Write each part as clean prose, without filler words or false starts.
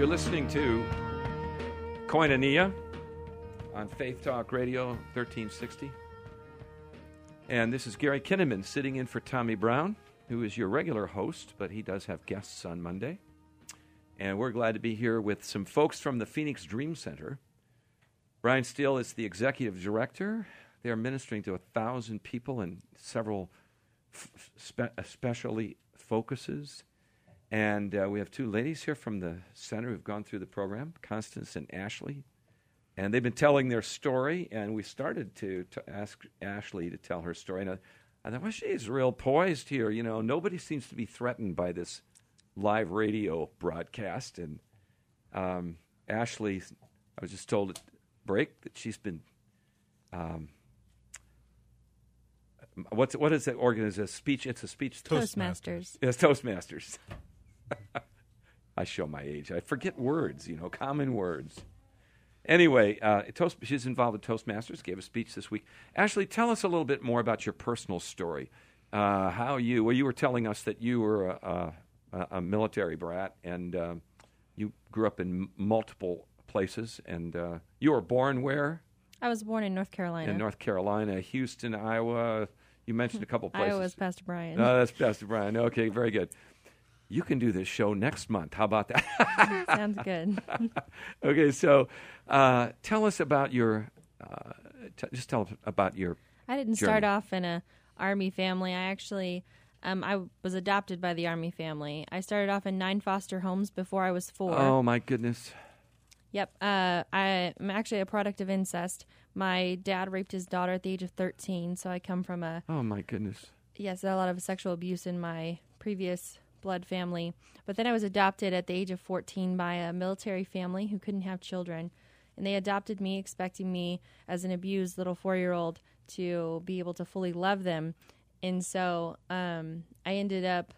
You're listening to Koinonia on Faith Talk Radio 1360. And this is Gary Kinnaman sitting in for Tommy Brown, who is your regular host, but he does have guests on Monday. And we're glad to be here with some folks from the Phoenix Dream Center. Brian Steele is the executive director. They are ministering to 1,000 people in several specialty focuses. And we have two ladies here from the center who've gone through the program, Constance and Ashley. And they've been telling their story, and we started to ask Ashley to tell her story. And I thought, well, she's real poised here. You know, nobody seems to be threatened by this live radio broadcast. And Ashley, I was just told at break that she's been... What is that organization? It's a speech. Toastmasters. Yes, Toastmasters. I show my age. I forget words, you know, common words. Anyway, she's involved with Toastmasters, gave a speech this week. Ashley, tell us a little bit more about your personal story. You were telling us that you were a military brat, and you grew up in multiple places, and you were born where? I was born in North Carolina. In North Carolina, Houston, Iowa. You mentioned a couple places. Iowa's Pastor Brian. No, that's Pastor Brian. Okay, very good. You can do this show next month. How about that? Sounds good. Okay, so tell us about your. Just tell us about your. I didn't start off in an Army family. I actually, I was adopted by the Army family. I started off in 9 foster homes before I was 4. Oh my goodness. Yep. I'm actually a product of incest. My dad raped his daughter at the age of 13, so I come from a... Oh, my goodness. Yes, a lot of sexual abuse in my previous blood family. But then I was adopted at the age of 14 by a military family who couldn't have children. And they adopted me, expecting me, as an abused little 4-year-old, to be able to fully love them. And so I ended up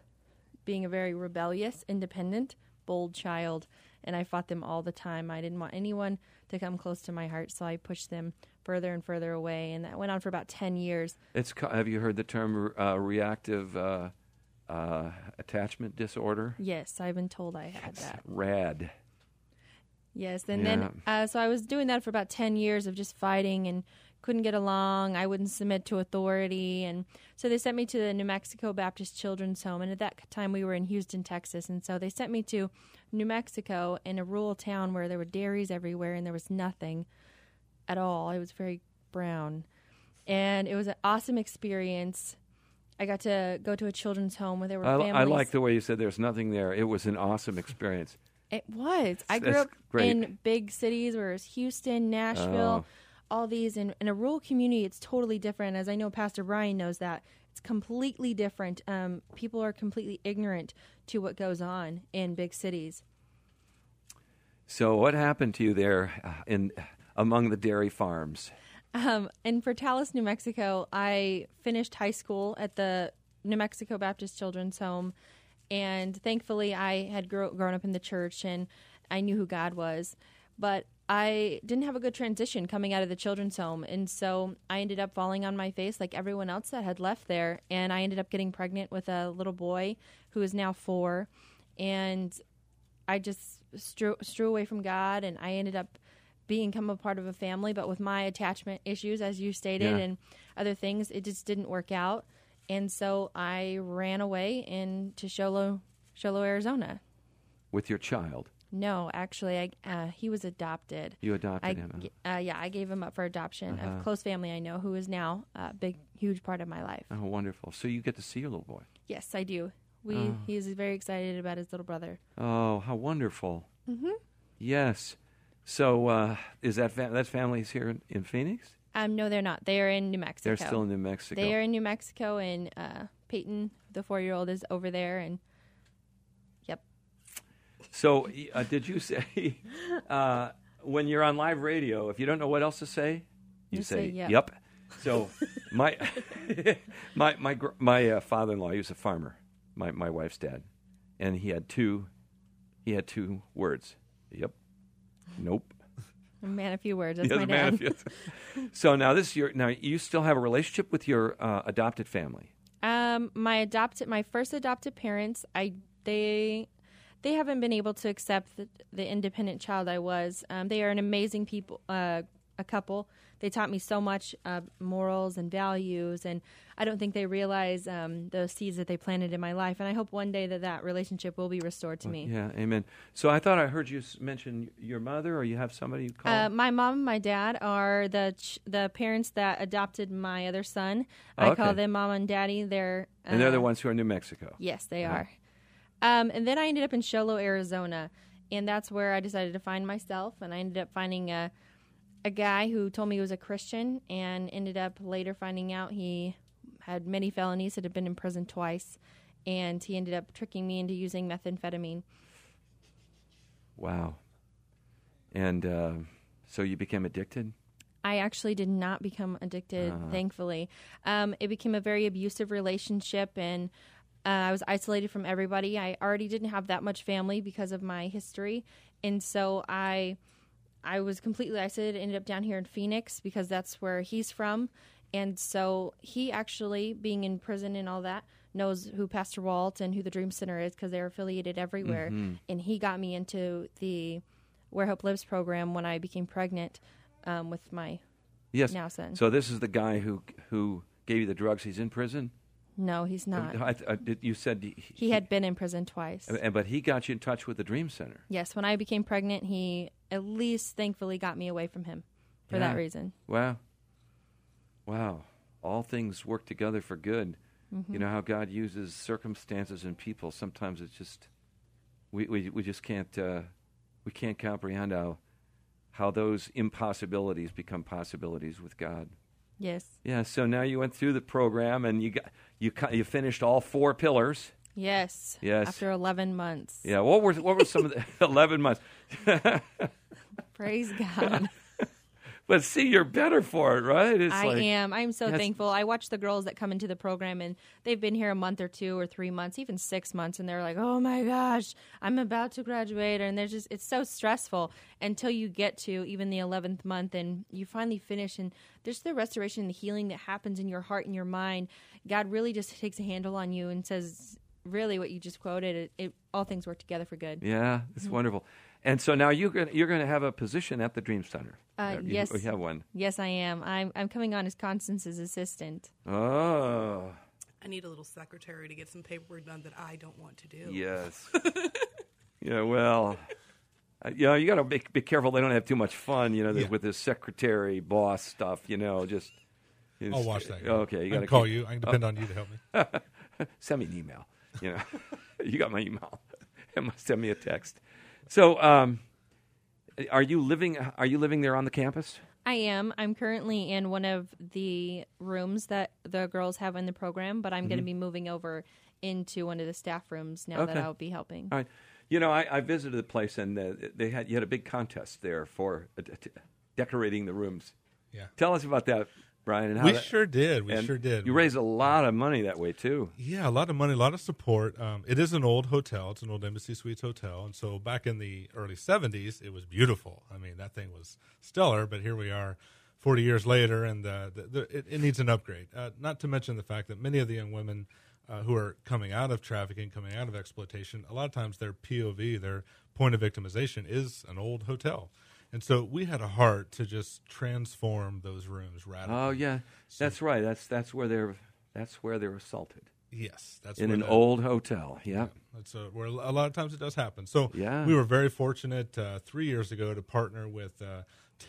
being a very rebellious, independent, bold child. And I fought them all the time. I didn't want anyone to come close to my heart, so I pushed them further and further away. And that went on for about 10 years. Have you heard the term reactive attachment disorder? Yes, I've been told I had that. Rad. Yes, and then so I was doing that for about 10 years of just fighting and couldn't get along. I wouldn't submit to authority. And so they sent me to the New Mexico Baptist Children's Home. And at that time, we were in Houston, Texas. And so they sent me to New Mexico in a rural town where there were dairies everywhere and there was nothing at all. It was very brown. And it was an awesome experience. I got to go to a children's home where there were families. I like the way you said there's nothing there. It was an awesome experience. It was. I grew up in big cities where it was Houston, Nashville. Oh. All these in a rural community, it's totally different. As I know, Pastor Brian knows that it's completely different. People are completely ignorant to what goes on in big cities. So, what happened to you there in among the dairy farms? In Portales, New Mexico, I finished high school at the New Mexico Baptist Children's Home, and thankfully, I had grown up in the church and I knew who God was, but I didn't have a good transition coming out of the children's home, and so I ended up falling on my face like everyone else that had left there, and I ended up getting pregnant with a little boy who is now 4, and I just strew away from God, and I ended up become a part of a family, but with my attachment issues, as you stated, and other things, it just didn't work out, and so I ran away into Show Low, Arizona. With your child? No, actually, he was adopted. You adopted him? Huh? Yeah, I gave him up for adoption. Uh-huh. A close family I know who is now a big, huge part of my life. Oh, wonderful. So you get to see your little boy? Yes, I do. He's very excited about his little brother. Oh, how wonderful. Mm-hmm. Yes. So is that family's here in Phoenix? No, they're not. They are in New Mexico. They're still in New Mexico. They are in New Mexico, and Peyton, the 4-year-old, is over there, and... So, did you say, when you're on live radio, if you don't know what else to say, you say yep. Yep. So, my father-in-law, he was a farmer, my wife's dad, and he had two words, yep, nope. A man of few words, that's my dad. So now you still have a relationship with your adopted family? My first adopted parents, they haven't been able to accept the independent child I was. They are an amazing people, a couple. They taught me so much morals and values, and I don't think they realize those seeds that they planted in my life. And I hope one day that relationship will be restored to me. Yeah, amen. So I thought I heard you mention your mother, or you have somebody you call? My mom and my dad are the parents that adopted my other son. Oh, okay. I call them mom and daddy. And they're the ones who are in New Mexico. Yes, they are. And then I ended up in Show Low, Arizona, and that's where I decided to find myself. And I ended up finding a guy who told me he was a Christian, and ended up later finding out he had many felonies, had been in prison twice, and he ended up tricking me into using methamphetamine. Wow. And so you became addicted? I actually did not become addicted, thankfully. It became a very abusive relationship, and I was isolated from everybody. I already didn't have that much family because of my history, and so I was completely isolated, ended up down here in Phoenix because that's where he's from. And so he actually, being in prison and all that, knows who Pastor Walt and who the Dream Center is because they're affiliated everywhere. Mm-hmm. And he got me into the Where Hope Lives program when I became pregnant with my now son. So this is the guy who gave you the drugs. He's in prison? No, he's not. You said he had been in prison twice. But he got you in touch with the Dream Center. Yes, when I became pregnant, he at least thankfully got me away from him for that reason. Wow. Wow. All things work together for good. Mm-hmm. You know how God uses circumstances and people. Sometimes it's just we just can't comprehend how those impossibilities become possibilities with God. Yes. Yeah. So now you went through the program, and you finished all four pillars. Yes. Yes. After 11 months. Yeah. What were some of the 11 months? Praise God. But see, you're better for it, right? I am. I'm so thankful. I watch the girls that come into the program, and they've been here a month or 2 or 3 months, even 6 months, and they're like, "Oh my gosh, I'm about to graduate," and they're it's so stressful until you get to even the 11th month, and you finally finish, and there's the restoration and the healing that happens in your heart and your mind. God really just takes a handle on you and says, really, what you just quoted, all things work together for good. Yeah, it's wonderful. And so now you're going to have a position at the Dream Center. Yes. You have one. Yes, I am. I'm coming on as Constance's assistant. Oh. I need a little secretary to get some paperwork done that I don't want to do. Yes. Yeah, well, you got to be careful they don't have too much fun, with this secretary boss stuff, I'll watch that. Okay. I can call you. I can depend on you to help me. Send me an email. You got my email. Send me a text. So, are you living there on the campus? I am. I'm currently in one of the rooms that the girls have in the program, but I'm going to be moving over into one of the staff rooms now that I'll be helping. All right. I visited the place, and you had a big contest there for decorating the rooms. Yeah. Tell us about that, Brian. And We sure did. You raised a lot of money that way, too. Yeah, a lot of money, a lot of support. It is an old hotel. It's an old Embassy Suites Hotel. And so back in the early 70s, it was beautiful. I mean, that thing was stellar, but here we are 40 years later, and it needs an upgrade. Not to mention the fact that many of the young women who are coming out of trafficking, coming out of exploitation, a lot of times their POV, their point of victimization, is an old hotel. And so we had a heart to just transform those rooms radically. Oh yeah, so, that's right. That's where they're assaulted. Yes, that's in an old hotel. Yeah, that's where a lot of times it does happen. So we were very fortunate 3 years ago to partner with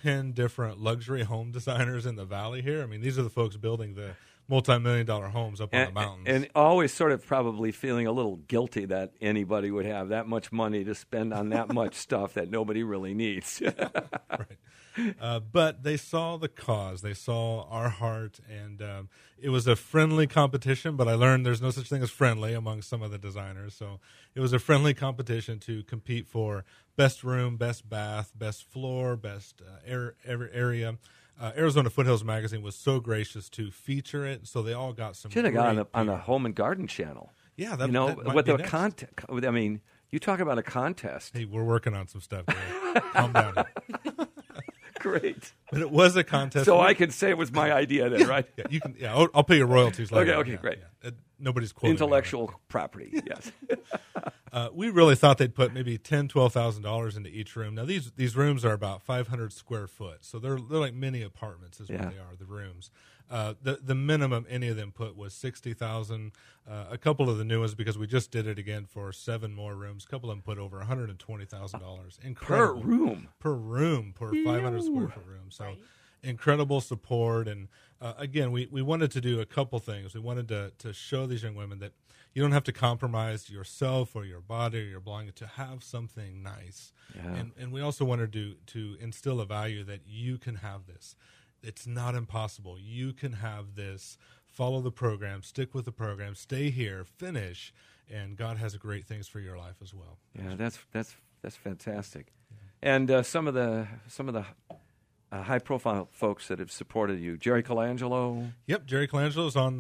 10 different luxury home designers in the valley here. I mean, these are the folks building the multi-million-dollar homes up on the mountains. And always sort of probably feeling a little guilty that anybody would have that much money to spend on that much stuff that nobody really needs. Right. But they saw the cause. They saw our heart, and it was a friendly competition, but I learned there's no such thing as friendly among some of the designers. So it was a friendly competition to compete for best room, best bath, best floor, best area. Arizona Foothills Magazine was so gracious to feature it, so they all got some. Should have gone on the Home and Garden Channel. Yeah, that with the contest. I mean, you talk about a contest. Hey, we're working on some stuff. Calm down. great. But it was a contest. So I can say it was my idea then, right? Yeah, you can. Yeah, I'll pay your royalties later. Okay, great. Yeah. Nobody's quoting intellectual property, yes. We really thought they'd put maybe $10,000, $12,000 into each room. Now, these rooms are about 500 square foot, so they're like mini apartments is what they are, the rooms. The minimum any of them put was $60,000. A couple of the new ones, because we just did it again for 7 more rooms, a couple of them put over $120,000. Incredible. Per room, per 500 square foot room. So incredible support. And again, we wanted to do a couple things. We wanted to show these young women that you don't have to compromise yourself or your body or your belonging to have something nice. Yeah. And we also wanted to instill a value that you can have this. It's not impossible. You can have this. Follow the program. Stick with the program. Stay here. Finish. And God has great things for your life as well. Yeah, that's fantastic. Yeah. And some of the high-profile folks that have supported you, Jerry Colangelo. Yep, Jerry Colangelo is on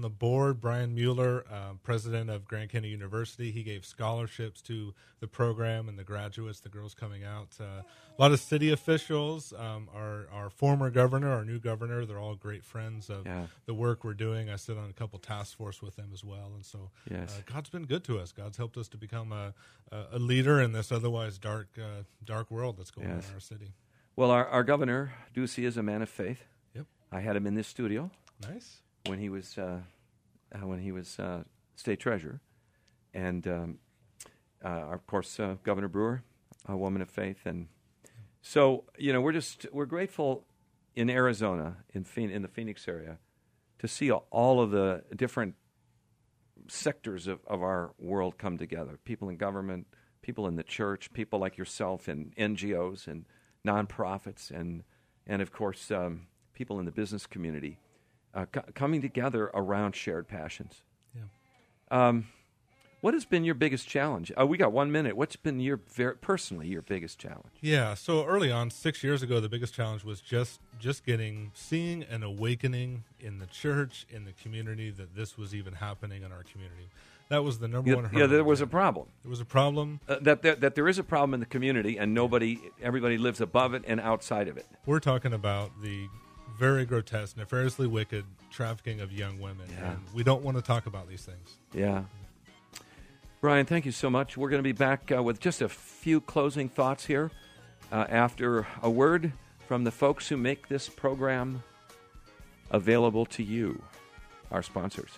the board. Brian Mueller, president of Grand Canyon University, he gave scholarships to the program and the graduates, the girls coming out. A lot of city officials, our former governor, our new governor, they're all great friends of the work we're doing. I sit on a couple task force with them as well, and so God's been good to us. God's helped us to become a leader in this otherwise dark world that's going on in our city. Well, our Governor Ducey is a man of faith. Yep, I had him in this studio. Nice. When he was state treasurer, and of course Governor Brewer, a woman of faith, and so we're grateful in Arizona in the Phoenix area to see all of the different sectors of our world come together. People in government, people in the church, people like yourself in NGOs and nonprofits, and of course, people in the business community coming together around shared passions. Yeah. What has been your biggest challenge? We got 1 minute. What's been personally your biggest challenge? Yeah, so early on, 6 years ago, the biggest challenge was just seeing an awakening in the church, in the community, that this was even happening in our community. That was the number one hurdle. Yeah, there was a problem. There was a problem. That there is a problem in the community, and everybody lives above it and outside of it. We're talking about the very grotesque, nefariously wicked trafficking of young women. Yeah. And we don't want to talk about these things. Yeah. Brian, thank you so much. We're going to be back with just a few closing thoughts here after a word from the folks who make this program available to you, our sponsors.